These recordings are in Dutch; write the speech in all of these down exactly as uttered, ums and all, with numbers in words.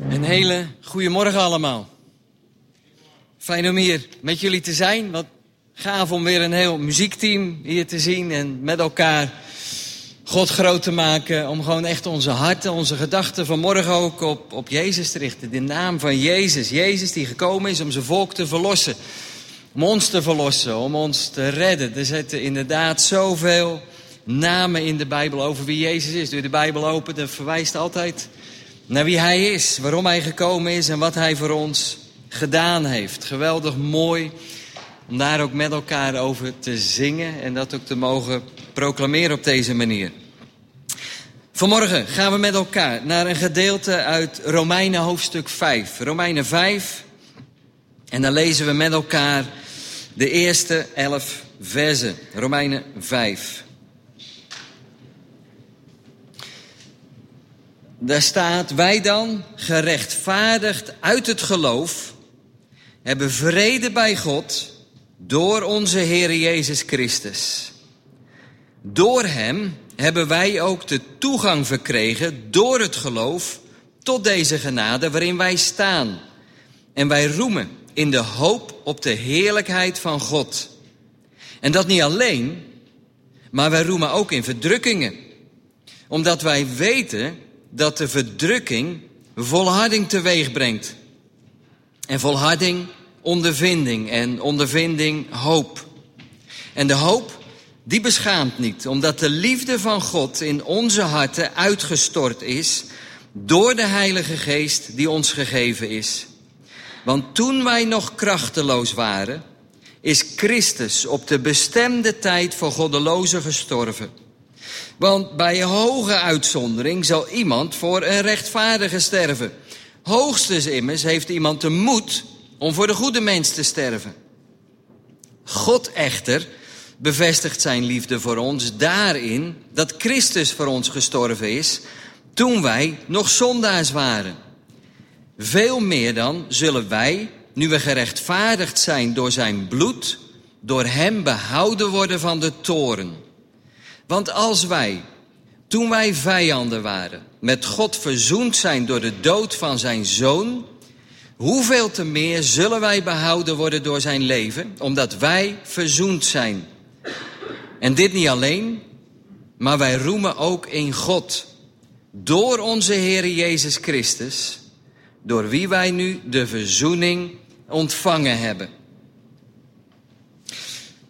Een hele goede morgen allemaal. Fijn om hier met jullie te zijn. Wat gaaf om weer een heel muziekteam hier te zien en met elkaar God groot te maken. Om gewoon echt onze harten, onze gedachten vanmorgen ook op, op Jezus te richten. De naam van Jezus. Jezus die gekomen is om zijn volk te verlossen. Om ons te verlossen, om ons te redden. Er zitten inderdaad zoveel namen in de Bijbel over wie Jezus is. Door de Bijbel open, dat verwijst altijd naar wie hij is, waarom hij gekomen is en wat hij voor ons gedaan heeft. Geweldig mooi om daar ook met elkaar over te zingen en dat ook te mogen proclameren op deze manier. Vanmorgen gaan we met elkaar naar een gedeelte uit Romeinen hoofdstuk vijf. Romeinen vijf, en dan lezen we met elkaar de eerste elf verzen. Romeinen vijf. Daar staat: wij dan, gerechtvaardigd uit het geloof, hebben vrede bij God door onze Heer Jezus Christus. Door hem hebben wij ook de toegang verkregen door het geloof tot deze genade waarin wij staan. En wij roemen in de hoop op de heerlijkheid van God. En dat niet alleen, maar wij roemen ook in verdrukkingen, omdat wij weten dat de verdrukking volharding teweeg brengt. En volharding ondervinding en ondervinding hoop. En de hoop die beschaamt niet, omdat de liefde van God in onze harten uitgestort is door de Heilige Geest die ons gegeven is. Want toen wij nog krachteloos waren, is Christus op de bestemde tijd voor goddelozen gestorven. Want bij hoge uitzondering zal iemand voor een rechtvaardige sterven. Hoogstens immers heeft iemand de moed om voor de goede mens te sterven. God echter bevestigt zijn liefde voor ons daarin dat Christus voor ons gestorven is toen wij nog zondaars waren. Veel meer dan zullen wij, nu we gerechtvaardigd zijn door zijn bloed, door hem behouden worden van de toorn. Want als wij, toen wij vijanden waren, met God verzoend zijn door de dood van zijn Zoon, hoeveel te meer zullen wij behouden worden door zijn leven, omdat wij verzoend zijn. En dit niet alleen, maar wij roemen ook in God, door onze Heer Jezus Christus, door wie wij nu de verzoening ontvangen hebben.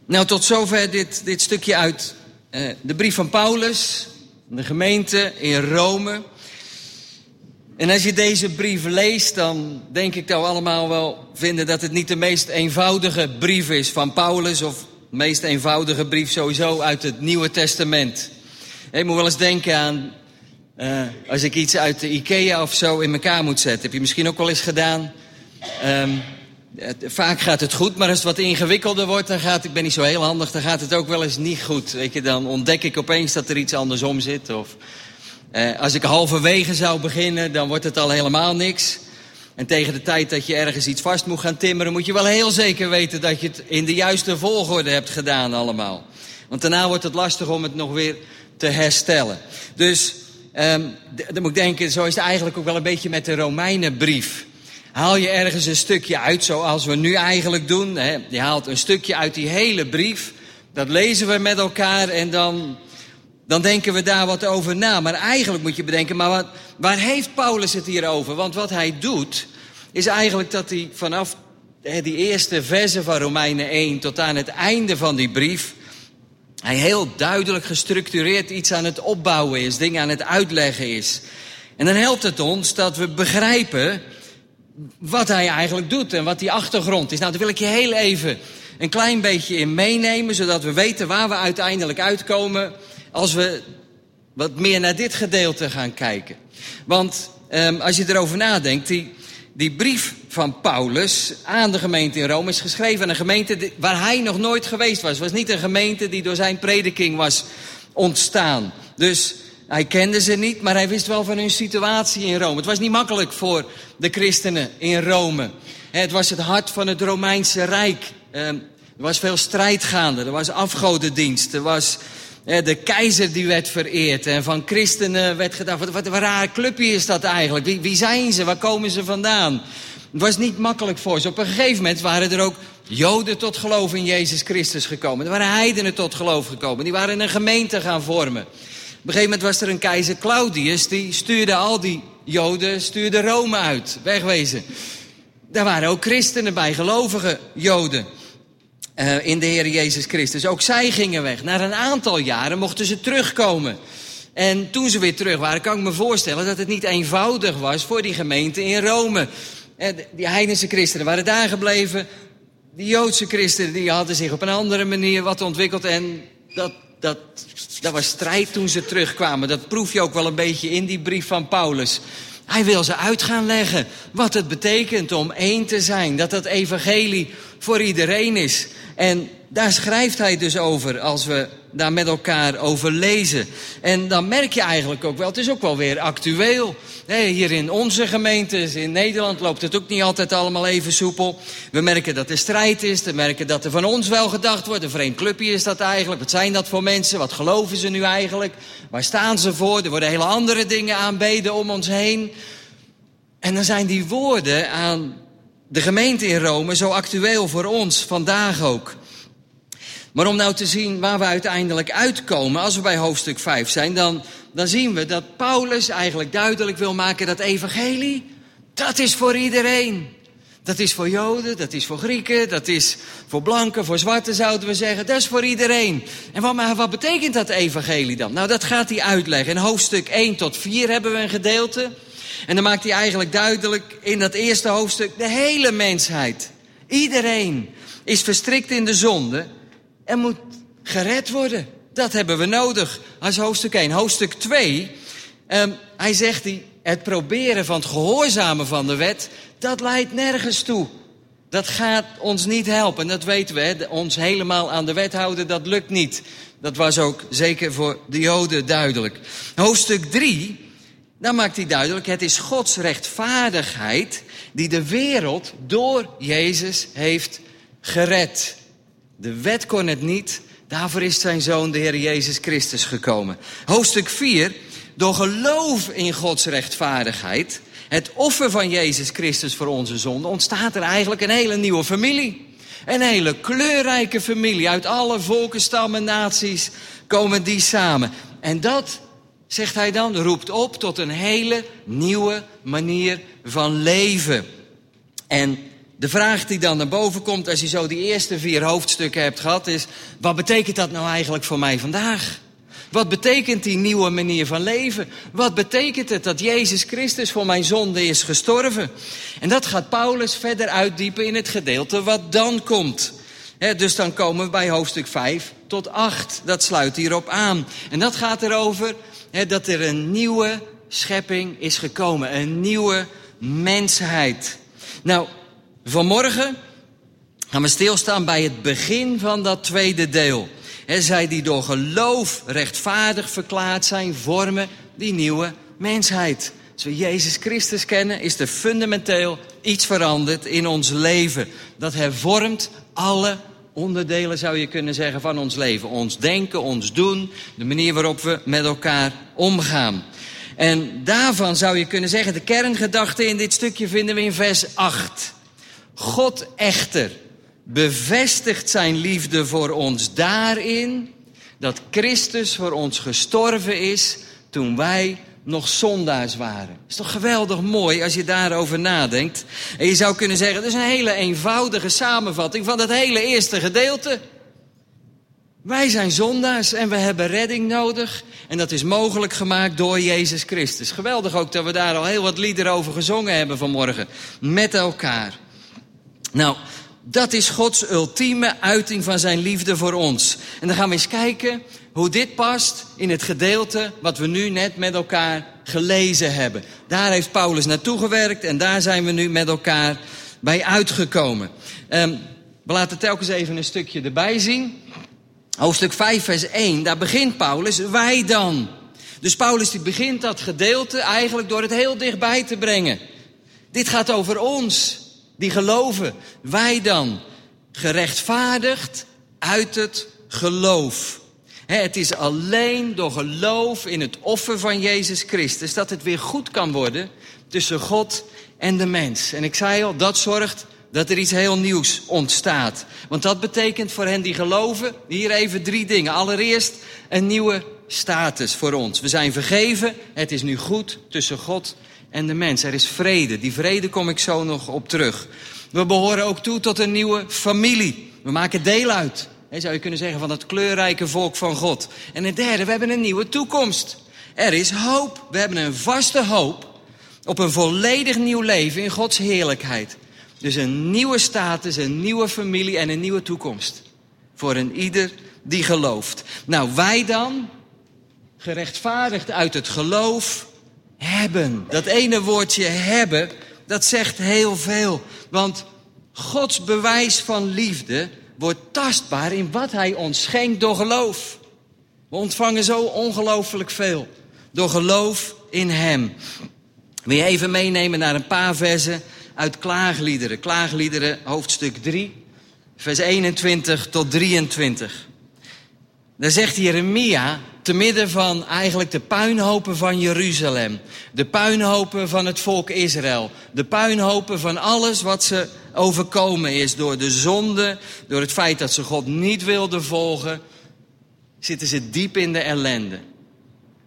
Nou, tot zover dit, dit stukje uit de brief van Paulus, de gemeente in Rome. En als je deze brief leest, dan denk ik dat we allemaal wel vinden dat het niet de meest eenvoudige brief is van Paulus, of de meest eenvoudige brief sowieso uit het Nieuwe Testament. Je moet wel eens denken aan, uh, als ik iets uit de IKEA of zo in elkaar moet zetten. Heb je misschien ook wel eens gedaan. Um, Vaak gaat het goed, maar als het wat ingewikkelder wordt, dan gaat, ik ben niet zo heel handig, dan gaat het ook wel eens niet goed. Weet je, dan ontdek ik opeens dat er iets andersom zit. Of eh, als ik halverwege zou beginnen, dan wordt het al helemaal niks. En tegen de tijd dat je ergens iets vast moet gaan timmeren, moet je wel heel zeker weten dat je het in de juiste volgorde hebt gedaan allemaal. Want daarna wordt het lastig om het nog weer te herstellen. Dus eh, dan moet ik denken, zo is het eigenlijk ook wel een beetje met de Romeinenbrief. Haal je ergens een stukje uit, zoals we nu eigenlijk doen. Hè? Je haalt een stukje uit die hele brief. Dat lezen we met elkaar en dan, dan denken we daar wat over na. Maar eigenlijk moet je bedenken, maar wat, waar heeft Paulus het hier over? Want wat hij doet, is eigenlijk dat hij vanaf hè, die eerste verse van Romeinen één... tot aan het einde van die brief, hij heel duidelijk gestructureerd iets aan het opbouwen is, dingen aan het uitleggen is. En dan helpt het ons dat we begrijpen wat hij eigenlijk doet en wat die achtergrond is. Nou, daar wil ik je heel even een klein beetje in meenemen, zodat we weten waar we uiteindelijk uitkomen als we wat meer naar dit gedeelte gaan kijken. Want eh, als je erover nadenkt, die, die brief van Paulus aan de gemeente in Rome is geschreven aan een gemeente waar hij nog nooit geweest was. Het was niet een gemeente die door zijn prediking was ontstaan. Dus hij kende ze niet, maar hij wist wel van hun situatie in Rome. Het was niet makkelijk voor de christenen in Rome. Het was het hart van het Romeinse Rijk. Er was veel strijd gaande, er was afgodendienst, er was de keizer die werd vereerd. En van christenen werd gedacht, wat, wat een raar clubje is dat eigenlijk. Wie, wie zijn ze? Waar komen ze vandaan? Het was niet makkelijk voor ze. Op een gegeven moment waren er ook Joden tot geloof in Jezus Christus gekomen. Er waren heidenen tot geloof gekomen. Die waren een gemeente gaan vormen. Op een gegeven moment was er een keizer Claudius. Die stuurde al die Joden, stuurde Rome uit. Wegwezen. Daar waren ook christenen bij, gelovige Joden. Uh, in de Heer Jezus Christus. Ook zij gingen weg. Na een aantal jaren mochten ze terugkomen. En toen ze weer terug waren, kan ik me voorstellen dat het niet eenvoudig was voor die gemeente in Rome. Uh, die heidense christenen waren daar gebleven. Die Joodse christenen die hadden zich op een andere manier wat ontwikkeld. En dat, dat, dat was strijd toen ze terugkwamen. Dat proef je ook wel een beetje in die brief van Paulus. Hij wil ze uit gaan leggen wat het betekent om één te zijn. Dat dat evangelie voor iedereen is. En daar schrijft hij dus over als we daar met elkaar over lezen. En dan merk je eigenlijk ook wel, het is ook wel weer actueel. Nee, hier in onze gemeentes, in Nederland, loopt het ook niet altijd allemaal even soepel. We merken dat er strijd is, we merken dat er van ons wel gedacht wordt. Een vreemd clubje is dat eigenlijk, wat zijn dat voor mensen, wat geloven ze nu eigenlijk? Waar staan ze voor? Er worden hele andere dingen aanbeden om ons heen. En dan zijn die woorden aan de gemeente in Rome zo actueel voor ons, vandaag ook. Maar om nou te zien waar we uiteindelijk uitkomen, als we bij hoofdstuk vijf zijn, dan, dan zien we dat Paulus eigenlijk duidelijk wil maken dat evangelie, dat is voor iedereen. Dat is voor Joden, dat is voor Grieken, dat is voor blanken, voor zwarten zouden we zeggen. Dat is voor iedereen. En wat, maar wat betekent dat evangelie dan? Nou, dat gaat hij uitleggen. In hoofdstuk één tot vier hebben we een gedeelte. En dan maakt hij eigenlijk duidelijk in dat eerste hoofdstuk de hele mensheid. Iedereen is verstrikt in de zonde en moet gered worden. Dat hebben we nodig als hoofdstuk één. Hoofdstuk twee, um, hij zegt die, het proberen van het gehoorzamen van de wet, dat leidt nergens toe. Dat gaat ons niet helpen, dat weten we. Hè? Ons helemaal aan de wet houden, dat lukt niet. Dat was ook zeker voor de Joden duidelijk. Hoofdstuk drie... Dan maakt hij duidelijk, het is Gods rechtvaardigheid die de wereld door Jezus heeft gered. De wet kon het niet, daarvoor is zijn Zoon, de Heer Jezus Christus, gekomen. Hoofdstuk vier, door geloof in Gods rechtvaardigheid, het offer van Jezus Christus voor onze zonde, ontstaat er eigenlijk een hele nieuwe familie. Een hele kleurrijke familie, uit alle volken, stammen, naties komen die samen. En dat, zegt hij dan, roept op tot een hele nieuwe manier van leven. En de vraag die dan naar boven komt als je zo die eerste vier hoofdstukken hebt gehad is, wat betekent dat nou eigenlijk voor mij vandaag? Wat betekent die nieuwe manier van leven? Wat betekent het dat Jezus Christus voor mijn zonde is gestorven? En dat gaat Paulus verder uitdiepen in het gedeelte wat dan komt. He, dus dan komen we bij hoofdstuk vijf tot acht. Dat sluit hierop aan. En dat gaat erover he, dat er een nieuwe schepping is gekomen. Een nieuwe mensheid. Nou, vanmorgen gaan we stilstaan bij het begin van dat tweede deel. He, zij die door geloof rechtvaardig verklaard zijn, vormen die nieuwe mensheid. Als we Jezus Christus kennen, is er fundamenteel iets veranderd in ons leven. Dat hervormt alle onderdelen, zou je kunnen zeggen, van ons leven. Ons denken, ons doen, de manier waarop we met elkaar omgaan. En daarvan zou je kunnen zeggen, de kerngedachte in dit stukje vinden we in vers acht. God echter bevestigt zijn liefde voor ons daarin dat Christus voor ons gestorven is toen wij nog zondaars waren. Is toch geweldig mooi als je daarover nadenkt. En je zou kunnen zeggen, dat is een hele eenvoudige samenvatting van dat hele eerste gedeelte. Wij zijn zondaars en we hebben redding nodig. En dat is mogelijk gemaakt door Jezus Christus. Geweldig ook dat we daar al heel wat liederen over gezongen hebben vanmorgen. Met elkaar. Nou, dat is Gods ultieme uiting van zijn liefde voor ons. En dan gaan we eens kijken hoe dit past in het gedeelte wat we nu net met elkaar gelezen hebben. Daar heeft Paulus naartoe gewerkt en daar zijn we nu met elkaar bij uitgekomen. Um, we laten telkens even een stukje erbij zien. Hoofdstuk vijf vers één, daar begint Paulus, wij dan. Dus Paulus die begint dat gedeelte eigenlijk door het heel dichtbij te brengen. Dit gaat over ons, die geloven. Wij dan, gerechtvaardigd uit het geloof. Het is alleen door geloof in het offer van Jezus Christus dat het weer goed kan worden tussen God en de mens. En ik zei al, dat zorgt dat er iets heel nieuws ontstaat. Want dat betekent voor hen die geloven, hier even drie dingen. Allereerst een nieuwe status voor ons. We zijn vergeven, het is nu goed tussen God en de mens. Er is vrede, die vrede kom ik zo nog op terug. We behoren ook toe tot een nieuwe familie. We maken deel uit, hè, zou je kunnen zeggen, van het kleurrijke volk van God. En het derde, we hebben een nieuwe toekomst. Er is hoop. We hebben een vaste hoop op een volledig nieuw leven in Gods heerlijkheid. Dus een nieuwe status, een nieuwe familie en een nieuwe toekomst. Voor een ieder die gelooft. Nou, wij dan, gerechtvaardigd uit het geloof, hebben. Dat ene woordje hebben, dat zegt heel veel. Want Gods bewijs van liefde wordt tastbaar in wat Hij ons schenkt door geloof. We ontvangen zo ongelooflijk veel. Door geloof in Hem. Wil je even meenemen naar een paar versen uit Klaagliederen. Klaagliederen hoofdstuk drie, vers eenentwintig tot drieëntwintig. Daar zegt Jeremia, te midden van eigenlijk de puinhopen van Jeruzalem. De puinhopen van het volk Israël. De puinhopen van alles wat ze overkomen is door de zonde. Door het feit dat ze God niet wilden volgen. Zitten ze diep in de ellende.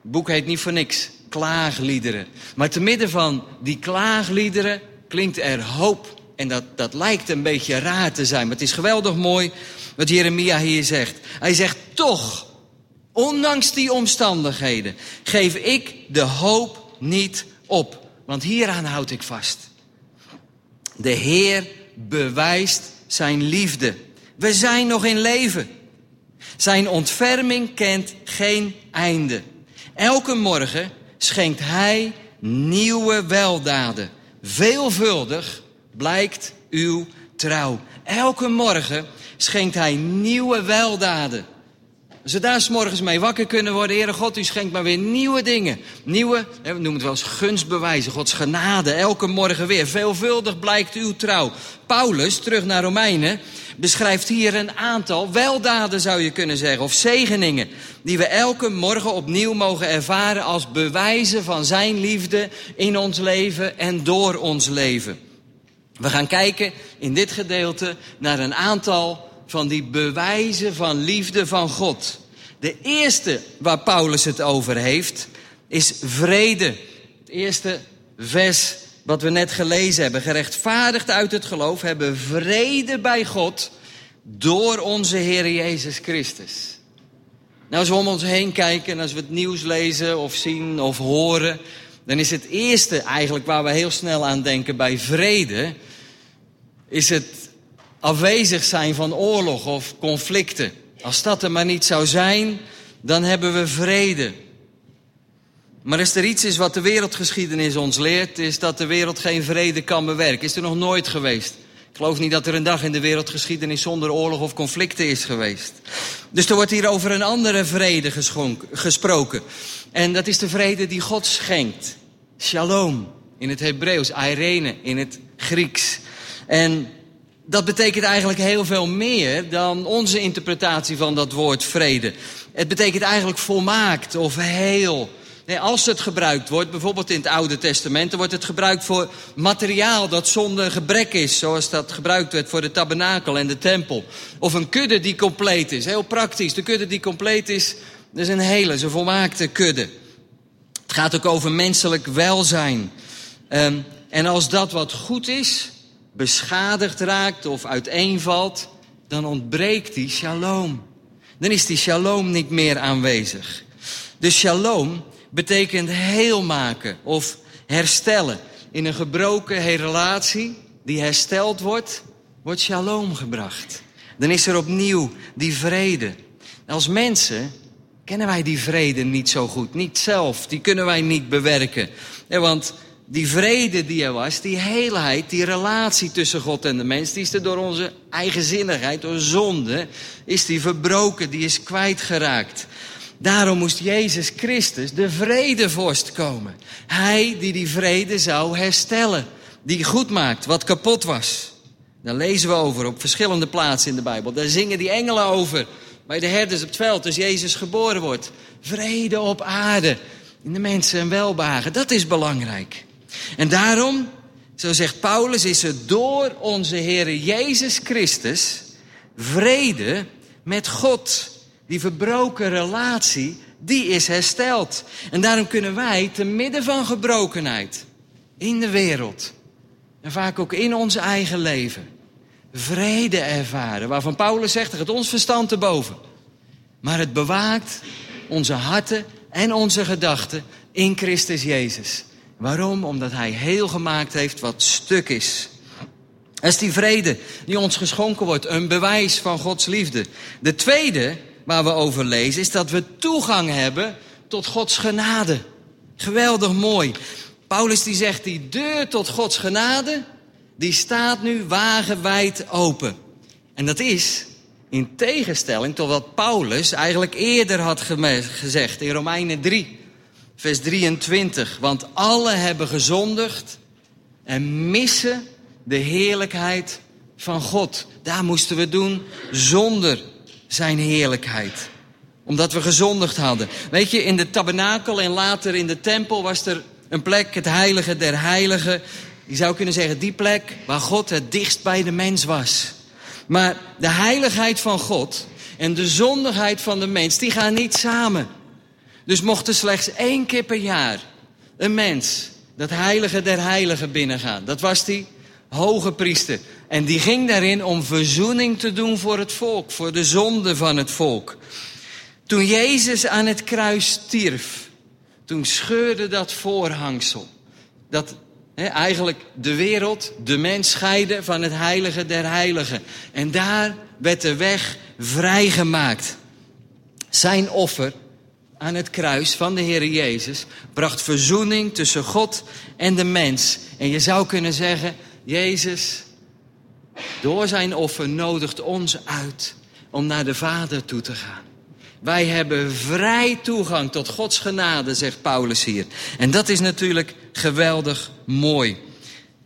Het boek heet niet voor niks Klaagliederen. Maar te midden van die klaagliederen klinkt er hoop. En dat, dat lijkt een beetje raar te zijn. Maar het is geweldig mooi wat Jeremia hier zegt. Hij zegt, toch, ondanks die omstandigheden, geef ik de hoop niet op. Want hieraan houd ik vast. De Heer bewijst zijn liefde. We zijn nog in leven. Zijn ontferming kent geen einde. Elke morgen schenkt Hij nieuwe weldaden. Veelvuldig blijkt uw trouw. Elke morgen schenkt Hij nieuwe weldaden. Als we daar 's morgens mee wakker kunnen worden, Heere God, U schenkt maar weer nieuwe dingen. Nieuwe, we noemen het wel eens gunstbewijzen, Gods genade. Elke morgen weer. Veelvuldig blijkt uw trouw. Paulus, terug naar Romeinen, beschrijft hier een aantal weldaden, zou je kunnen zeggen, of zegeningen, die we elke morgen opnieuw mogen ervaren als bewijzen van zijn liefde in ons leven en door ons leven. We gaan kijken in dit gedeelte naar een aantal van die bewijzen van liefde van God. De eerste waar Paulus het over heeft, is vrede. Het eerste vers wat we net gelezen hebben. Gerechtvaardigd uit het geloof hebben vrede bij God door onze Heer Jezus Christus. Nou, als we om ons heen kijken en als we het nieuws lezen of zien of horen, dan is het eerste eigenlijk waar we heel snel aan denken bij vrede, is het afwezig zijn van oorlog of conflicten. Als dat er maar niet zou zijn, dan hebben we vrede. Maar als er iets is wat de wereldgeschiedenis ons leert, is dat de wereld geen vrede kan bewerken. Is er nog nooit geweest. Ik geloof niet dat er een dag in de wereldgeschiedenis zonder oorlog of conflicten is geweest. Dus er wordt hier over een andere vrede gesproken. En dat is de vrede die God schenkt. Shalom in het Hebreeuws, Eirene in het Grieks. En dat betekent eigenlijk heel veel meer dan onze interpretatie van dat woord vrede. Het betekent eigenlijk volmaakt of heel. Nee, als het gebruikt wordt, bijvoorbeeld in het Oude Testament, dan wordt het gebruikt voor materiaal dat zonder gebrek is. Zoals dat gebruikt werd voor de tabernakel en de tempel. Of een kudde die compleet is. Heel praktisch. De kudde die compleet is, dat is een hele, is een volmaakte kudde. Het gaat ook over menselijk welzijn. Um, en als dat wat goed is beschadigd raakt of uiteenvalt, dan ontbreekt die shalom. Dan is die shalom niet meer aanwezig. Dus shalom betekent heel maken of herstellen. In een gebroken relatie die hersteld wordt, wordt shalom gebracht. Dan is er opnieuw die vrede. Als mensen kennen wij die vrede niet zo goed. Niet zelf, die kunnen wij niet bewerken. Ja, want die vrede die er was, die heelheid, die relatie tussen God en de mens, die is er door onze eigenzinnigheid, door zonde, is die verbroken, die is kwijtgeraakt. Daarom moest Jezus Christus, de vredevorst, komen. Hij die die vrede zou herstellen, die goed maakt wat kapot was. Daar lezen we over op verschillende plaatsen in de Bijbel. Daar zingen die engelen over bij de herders op het veld, als Jezus geboren wordt. Vrede op aarde, in de mensen en welbehagen. Dat is belangrijk. En daarom, zo zegt Paulus, is er door onze Heere Jezus Christus vrede met God. Die verbroken relatie, die is hersteld. En daarom kunnen wij, te midden van gebrokenheid, in de wereld, en vaak ook in ons eigen leven, vrede ervaren. Waarvan Paulus zegt, dat gaat ons verstand te boven. Maar het bewaakt onze harten en onze gedachten in Christus Jezus. Waarom? Omdat hij heel gemaakt heeft wat stuk is. Dat is die vrede die ons geschonken wordt. Een bewijs van Gods liefde. De tweede waar we over lezen is dat we toegang hebben tot Gods genade. Geweldig mooi. Paulus die zegt, die deur tot Gods genade, die staat nu wagenwijd open. En dat is in tegenstelling tot wat Paulus eigenlijk eerder had gezegd in Romeinen drie. Vers drieëntwintig, want alle hebben gezondigd en missen de heerlijkheid van God. Daar moesten we doen zonder zijn heerlijkheid. Omdat we gezondigd hadden. Weet je, in de tabernakel en later in de tempel was er een plek, het heilige der heiligen. Je zou kunnen zeggen, die plek waar God het dichtst bij de mens was. Maar de heiligheid van God en de zondigheid van de mens, die gaan niet samen. Dus mocht er slechts één keer per jaar een mens dat heilige der heiligen binnengaan. Dat was die hoge priester. En die ging daarin om verzoening te doen voor het volk. Voor de zonde van het volk. Toen Jezus aan het kruis stierf. Toen scheurde dat voorhangsel. Dat he, eigenlijk de wereld, de mens scheidde van het heilige der heiligen. En daar werd de weg vrijgemaakt. Zijn offer aan het kruis van de Heer Jezus bracht verzoening tussen God en de mens. En je zou kunnen zeggen, Jezus, door zijn offer nodigt ons uit om naar de Vader toe te gaan. Wij hebben vrij toegang tot Gods genade, zegt Paulus hier. En dat is natuurlijk geweldig mooi.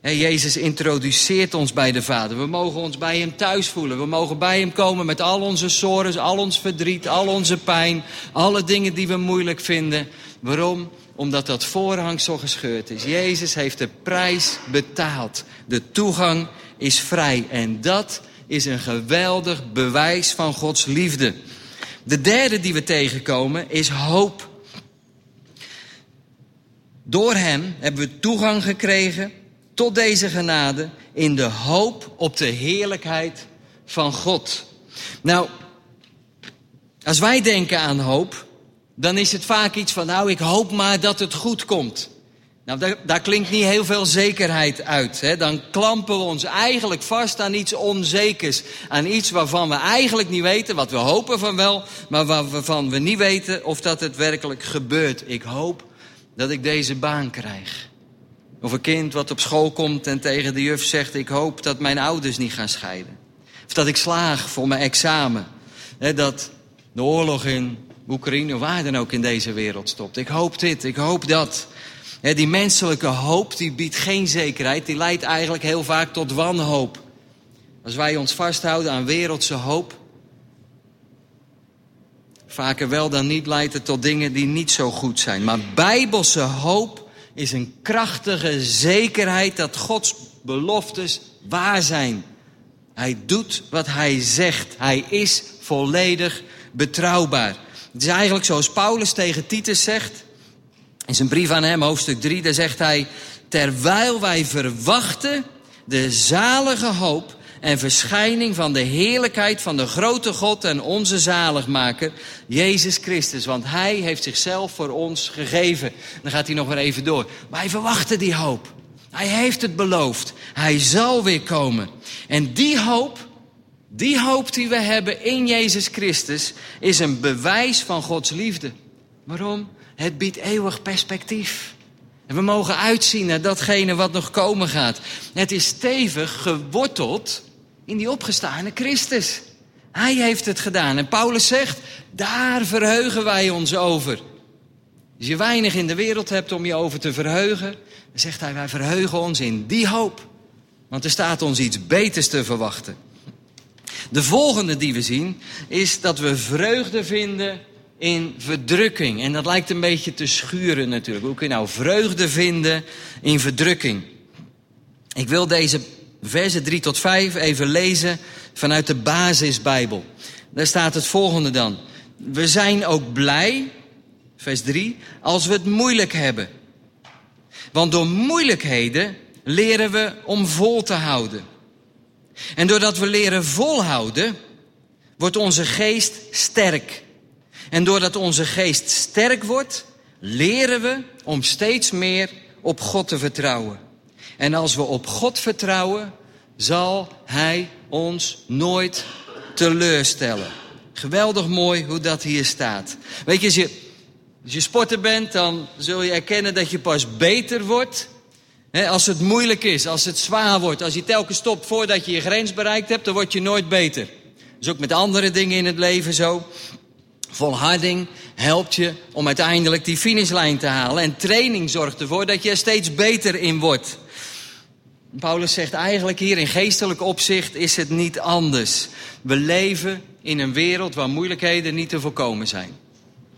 He, Jezus introduceert ons bij de Vader. We mogen ons bij hem thuis voelen. We mogen bij hem komen met al onze zorgen, al ons verdriet, al onze pijn. Alle dingen die we moeilijk vinden. Waarom? Omdat dat voorhangsel gescheurd is. Jezus heeft de prijs betaald. De toegang is vrij. En dat is een geweldig bewijs van Gods liefde. De derde die we tegenkomen is hoop. Door hem hebben we toegang gekregen tot deze genade in de hoop op de heerlijkheid van God. Nou, als wij denken aan hoop, dan is het vaak iets van, nou, ik hoop maar dat het goed komt. Nou, daar, daar klinkt niet heel veel zekerheid uit. Hè? Dan klampen we ons eigenlijk vast aan iets onzekers. Aan iets waarvan we eigenlijk niet weten, wat we hopen van wel, maar waarvan we niet weten of dat het werkelijk gebeurt. Ik hoop dat ik deze baan krijg. Of een kind wat op school komt en tegen de juf zegt, ik hoop dat mijn ouders niet gaan scheiden. Of dat ik slaag voor mijn examen. He, dat de oorlog in Oekraïne, waar dan ook in deze wereld, stopt. Ik hoop dit, ik hoop dat. He, die menselijke hoop, die biedt geen zekerheid. Die leidt eigenlijk heel vaak tot wanhoop. Als wij ons vasthouden aan wereldse hoop, vaker wel dan niet, leidt het tot dingen die niet zo goed zijn. Maar bijbelse hoop is een krachtige zekerheid dat Gods beloftes waar zijn. Hij doet wat hij zegt. Hij is volledig betrouwbaar. Het is eigenlijk zoals Paulus tegen Titus zegt. In zijn brief aan hem, hoofdstuk drie, daar zegt hij, terwijl wij verwachten de zalige hoop en verschijning van de heerlijkheid van de grote God en onze zaligmaker, Jezus Christus. Want hij heeft zichzelf voor ons gegeven. Dan gaat hij nog maar even door. Wij verwachten die hoop. Hij heeft het beloofd. Hij zal weer komen. En die hoop, die hoop die we hebben in Jezus Christus, is een bewijs van Gods liefde. Waarom? Het biedt eeuwig perspectief. En we mogen uitzien naar datgene wat nog komen gaat. Het is stevig geworteld in die opgestane Christus. Hij heeft het gedaan. En Paulus zegt, daar verheugen wij ons over. Als je weinig in de wereld hebt om je over te verheugen, dan zegt hij, wij verheugen ons in die hoop. Want er staat ons iets beters te verwachten. De volgende die we zien is dat we vreugde vinden in verdrukking. En dat lijkt een beetje te schuren natuurlijk. Hoe kun je nou vreugde vinden in verdrukking? Ik wil deze versen drie tot vijf even lezen vanuit de basisbijbel. Daar staat het volgende dan. We zijn ook blij, vers drie, als we het moeilijk hebben. Want door moeilijkheden leren we om vol te houden. En doordat we leren volhouden, wordt onze geest sterk. En doordat onze geest sterk wordt, leren we om steeds meer op God te vertrouwen. En als we op God vertrouwen, zal Hij ons nooit teleurstellen. Geweldig mooi hoe dat hier staat. Weet je, als je, als je sporter bent, dan zul je erkennen dat je pas beter wordt. He, als het moeilijk is, als het zwaar wordt, als je telkens stopt voordat je je grens bereikt hebt, dan word je nooit beter. Dus ook met andere dingen in het leven zo. Volharding helpt je om uiteindelijk die finishlijn te halen. En training zorgt ervoor dat je er steeds beter in wordt. Paulus zegt eigenlijk hier, in geestelijk opzicht is het niet anders. We leven in een wereld waar moeilijkheden niet te voorkomen zijn.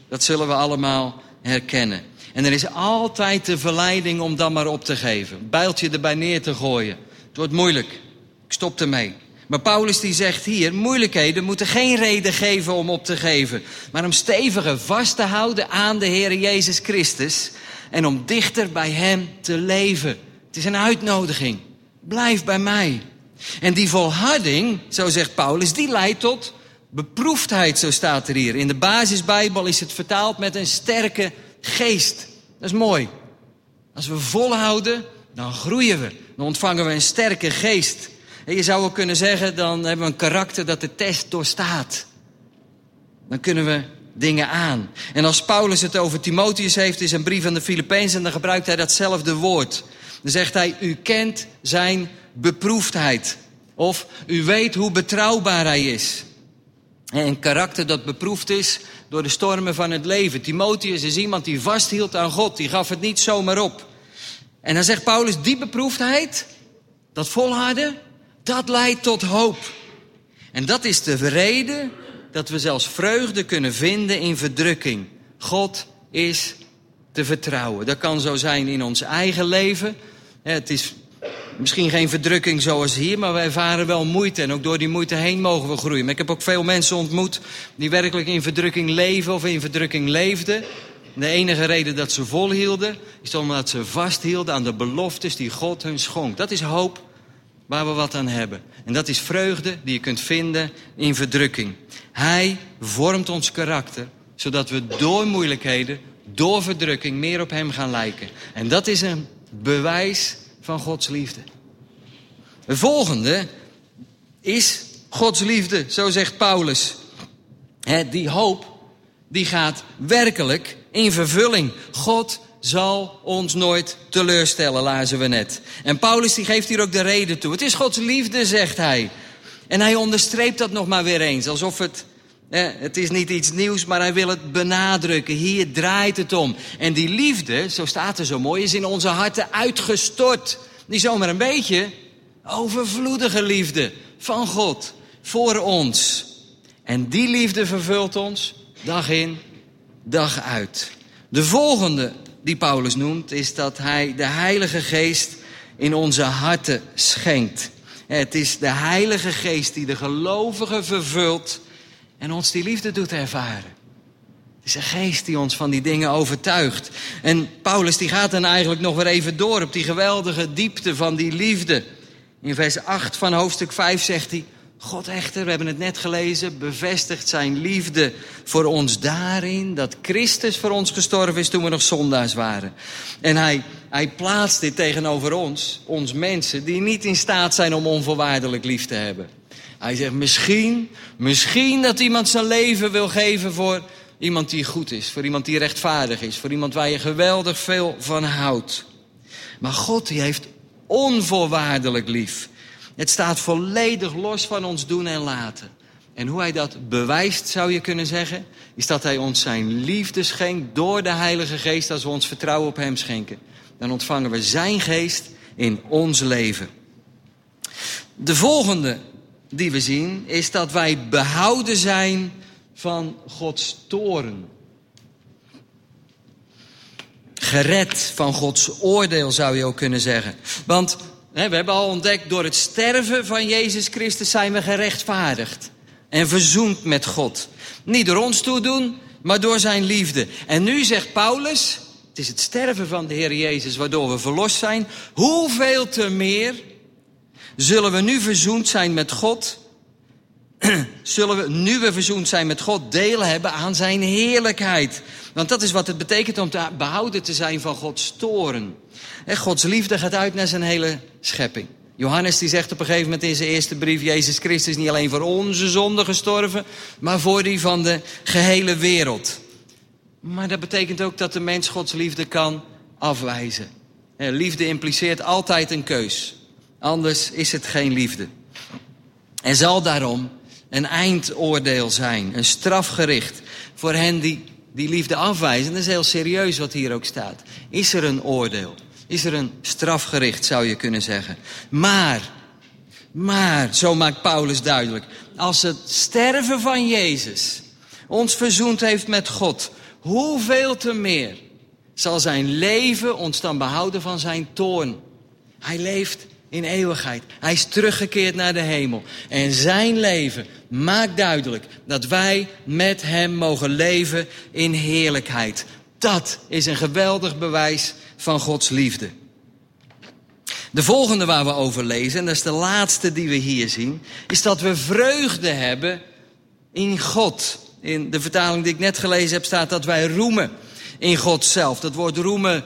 Dat zullen we allemaal herkennen. En er is altijd de verleiding om dan maar op te geven. Een bijltje erbij neer te gooien. Het wordt moeilijk. Ik stop ermee. Maar Paulus die zegt hier, moeilijkheden moeten geen reden geven om op te geven. Maar om steviger vast te houden aan de Heer Jezus Christus. En om dichter bij Hem te leven. Het is een uitnodiging. Blijf bij mij. En die volharding, zo zegt Paulus, die leidt tot beproefdheid, zo staat er hier. In de basisbijbel is het vertaald met een sterke geest. Dat is mooi. Als we volhouden, dan groeien we. Dan ontvangen we een sterke geest. En je zou ook kunnen zeggen, dan hebben we een karakter dat de test doorstaat. Dan kunnen we dingen aan. En als Paulus het over Timotheus heeft in zijn brief aan de Filippenzen, dan gebruikt hij datzelfde woord. Dan zegt hij, u kent zijn beproefdheid. Of u weet hoe betrouwbaar hij is. En een karakter dat beproefd is door de stormen van het leven. Timotheus is iemand die vasthield aan God. Die gaf het niet zomaar op. En dan zegt Paulus, die beproefdheid, dat volharden, dat leidt tot hoop. En dat is de reden dat we zelfs vreugde kunnen vinden in verdrukking. God is te vertrouwen. Dat kan zo zijn in ons eigen leven. Het is misschien geen verdrukking zoals hier, maar we ervaren wel moeite. En ook door die moeite heen mogen we groeien. Maar ik heb ook veel mensen ontmoet die werkelijk in verdrukking leven of in verdrukking leefden. De enige reden dat ze volhielden is omdat ze vasthielden aan de beloftes die God hun schonk. Dat is hoop waar we wat aan hebben. En dat is vreugde die je kunt vinden in verdrukking. Hij vormt ons karakter, zodat we door moeilijkheden, door verdrukking meer op Hem gaan lijken. En dat is een bewijs van Gods liefde. De volgende is Gods liefde, zo zegt Paulus. He, die hoop die gaat werkelijk in vervulling. God zal ons nooit teleurstellen, lazen we net. En Paulus die geeft hier ook de reden toe. Het is Gods liefde, zegt hij. En hij onderstreept dat nog maar weer eens, alsof het... Eh, het is niet iets nieuws, maar hij wil het benadrukken. Hier draait het om. En die liefde, zo staat er zo mooi, is in onze harten uitgestort. Niet zomaar een beetje. Overvloedige liefde van God voor ons. En die liefde vervult ons dag in, dag uit. De volgende die Paulus noemt, is dat hij de Heilige Geest in onze harten schenkt. Het is de Heilige Geest die de gelovigen vervult en ons die liefde doet ervaren. Het is een geest die ons van die dingen overtuigt. En Paulus die gaat dan eigenlijk nog weer even door op die geweldige diepte van die liefde. In vers acht van hoofdstuk vijf zegt hij, God echter, we hebben het net gelezen, bevestigt zijn liefde voor ons daarin dat Christus voor ons gestorven is toen we nog zondaars waren. En hij, hij plaatst dit tegenover ons, ons mensen, die niet in staat zijn om onvoorwaardelijk lief te hebben. Hij zegt, misschien, misschien dat iemand zijn leven wil geven voor iemand die goed is. Voor iemand die rechtvaardig is. Voor iemand waar je geweldig veel van houdt. Maar God die heeft onvoorwaardelijk lief. Het staat volledig los van ons doen en laten. En hoe hij dat bewijst, zou je kunnen zeggen, is dat hij ons zijn liefde schenkt door de Heilige Geest. Als we ons vertrouwen op hem schenken, dan ontvangen we zijn geest in ons leven. De volgende die we zien, is dat wij behouden zijn van Gods toorn. Gered van Gods oordeel, zou je ook kunnen zeggen. Want hè, we hebben al ontdekt, door het sterven van Jezus Christus zijn we gerechtvaardigd. En verzoend met God. Niet door ons toedoen, maar door zijn liefde. En nu zegt Paulus, het is het sterven van de Heer Jezus waardoor we verlost zijn. Hoeveel te meer zullen we nu verzoend zijn met God... zullen we, nu we verzoend zijn met God, deel hebben aan zijn heerlijkheid. Want dat is wat het betekent om te behouden te zijn van Gods toorn. En Gods liefde gaat uit naar zijn hele schepping. Johannes die zegt op een gegeven moment in zijn eerste brief... Jezus Christus is niet alleen voor onze zonde gestorven... maar voor die van de gehele wereld. Maar dat betekent ook dat de mens Gods liefde kan afwijzen. Liefde impliceert altijd een keus. Anders is het geen liefde. Er zal daarom een eindoordeel zijn, een strafgericht voor hen die die liefde afwijzen. Dat is heel serieus wat hier ook staat. Is er een oordeel? Is er een strafgericht, zou je kunnen zeggen. Maar, maar, zo maakt Paulus duidelijk, als het sterven van Jezus ons verzoend heeft met God, hoeveel te meer zal zijn leven ons dan behouden van zijn toorn? Hij leeft in eeuwigheid. Hij is teruggekeerd naar de hemel. En zijn leven maakt duidelijk dat wij met hem mogen leven in heerlijkheid. Dat is een geweldig bewijs van Gods liefde. De volgende waar we over lezen, en dat is de laatste die we hier zien, is dat we vreugde hebben in God. In de vertaling die ik net gelezen heb staat dat wij roemen in God zelf. Dat woord roemen,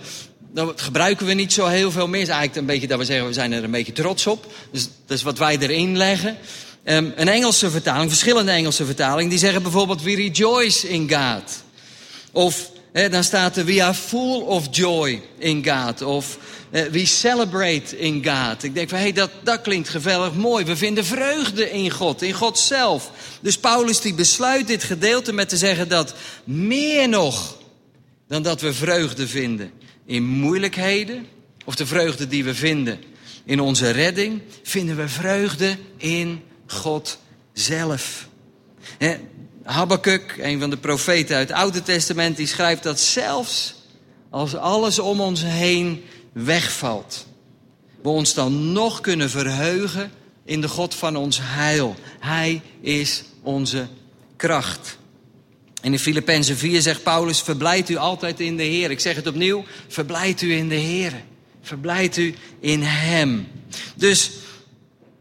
dat gebruiken we niet zo heel veel meer. Het is eigenlijk een beetje dat we zeggen, we zijn er een beetje trots op. Dus dat is wat wij erin leggen. Um, een Engelse vertaling, verschillende Engelse vertalingen, die zeggen bijvoorbeeld we rejoice in God. Of he, dan staat er we are full of joy in God. Of uh, we celebrate in God. Ik denk van, hé, hey, dat, dat klinkt geweldig mooi. We vinden vreugde in God, in God zelf. Dus Paulus die besluit dit gedeelte met te zeggen dat meer nog dan dat we vreugde vinden in moeilijkheden, of de vreugde die we vinden in onze redding, vinden we vreugde in God zelf. He, Habakuk, een van de profeten uit het Oude Testament, die schrijft dat zelfs als alles om ons heen wegvalt, we ons dan nog kunnen verheugen in de God van ons heil. Hij is onze kracht. En in Filippenzen vier zegt Paulus, verblijdt u altijd in de Heer. Ik zeg het opnieuw, verblijdt u in de Heer. Verblijdt u in hem. Dus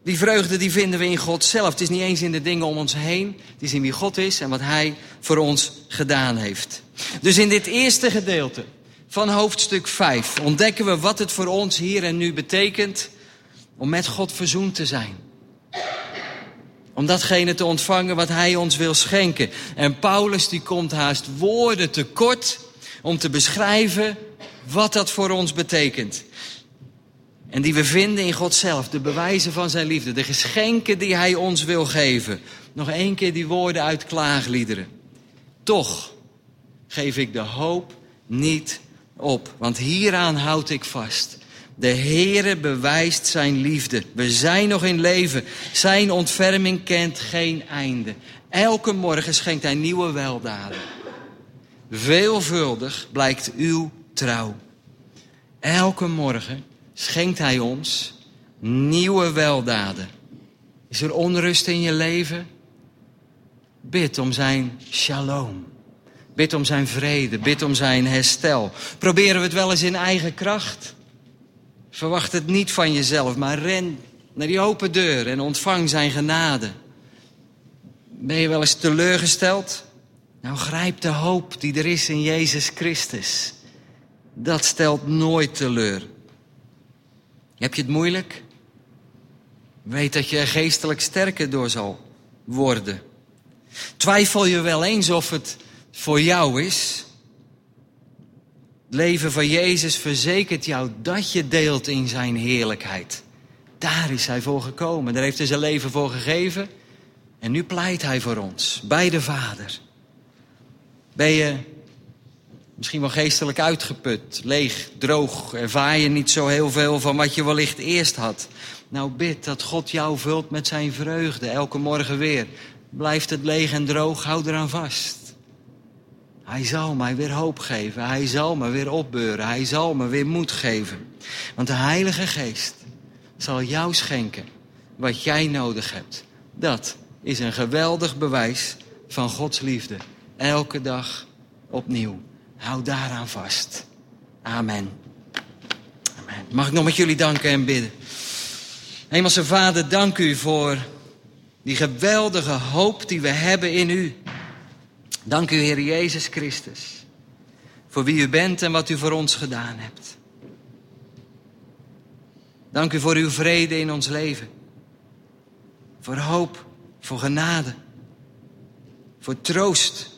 die vreugde die vinden we in God zelf. Het is niet eens in de dingen om ons heen. Het is in wie God is en wat hij voor ons gedaan heeft. Dus in dit eerste gedeelte van hoofdstuk vijf ontdekken we wat het voor ons hier en nu betekent om met God verzoend te zijn. Om datgene te ontvangen wat hij ons wil schenken. En Paulus die komt haast woorden tekort om te beschrijven wat dat voor ons betekent. En die we vinden in God zelf, de bewijzen van zijn liefde, de geschenken die hij ons wil geven. Nog één keer die woorden uit Klaagliederen. Toch geef ik de hoop niet op, want hieraan houd ik vast. De Heere bewijst zijn liefde. We zijn nog in leven. Zijn ontferming kent geen einde. Elke morgen schenkt hij nieuwe weldaden. Veelvuldig blijkt uw trouw. Elke morgen schenkt hij ons nieuwe weldaden. Is er onrust in je leven? Bid om zijn shalom. Bid om zijn vrede. Bid om zijn herstel. Proberen we het wel eens in eigen kracht? Verwacht het niet van jezelf, maar ren naar die open deur en ontvang zijn genade. Ben je wel eens teleurgesteld? Nou, grijp de hoop die er is in Jezus Christus. Dat stelt nooit teleur. Heb je het moeilijk? Weet dat je er geestelijk sterker door zal worden. Twijfel je wel eens of het voor jou is? Het leven van Jezus verzekert jou dat je deelt in zijn heerlijkheid. Daar is hij voor gekomen. Daar heeft hij zijn leven voor gegeven. En nu pleit hij voor ons, bij de Vader. Ben je Misschien wel geestelijk uitgeput, leeg, droog. Ervaar je niet zo heel veel van wat je wellicht eerst had. Nou, bid dat God jou vult met zijn vreugde, elke morgen weer. Blijft het leeg en droog, hou eraan vast. Hij zal mij weer hoop geven. Hij zal me weer opbeuren. Hij zal me weer moed geven. Want de Heilige Geest zal jou schenken wat jij nodig hebt. Dat is een geweldig bewijs van Gods liefde. Elke dag opnieuw. Hou daaraan vast. Amen. Amen. Mag ik nog met jullie danken en bidden? Hemelse Vader, dank u voor die geweldige hoop die we hebben in u. Dank u, Heer Jezus Christus, voor wie u bent en wat u voor ons gedaan hebt. Dank u voor uw vrede in ons leven. Voor hoop, voor genade, voor troost,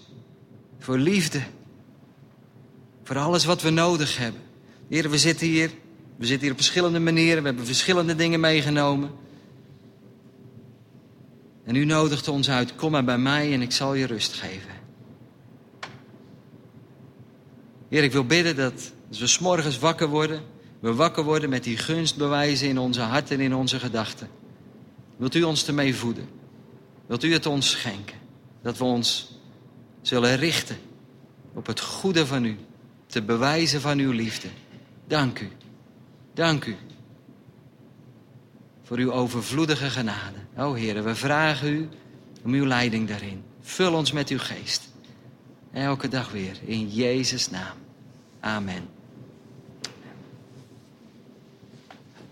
voor liefde. Voor alles wat we nodig hebben. Heer, we zitten hier. We zitten hier op verschillende manieren. We hebben verschillende dingen meegenomen. En u nodigt ons uit. Kom maar bij mij en ik zal je rust geven. Heer, ik wil bidden dat als we 's morgens wakker worden, we wakker worden met die gunstbewijzen in onze hart en in onze gedachten. Wilt u ons ermee voeden? Wilt u het ons schenken? Dat we ons zullen richten op het goede van u. Te bewijzen van uw liefde. Dank u. Dank u. Voor uw overvloedige genade. O Heere, we vragen u om uw leiding daarin. Vul ons met uw geest. Elke dag weer. In Jezus' naam. Amen.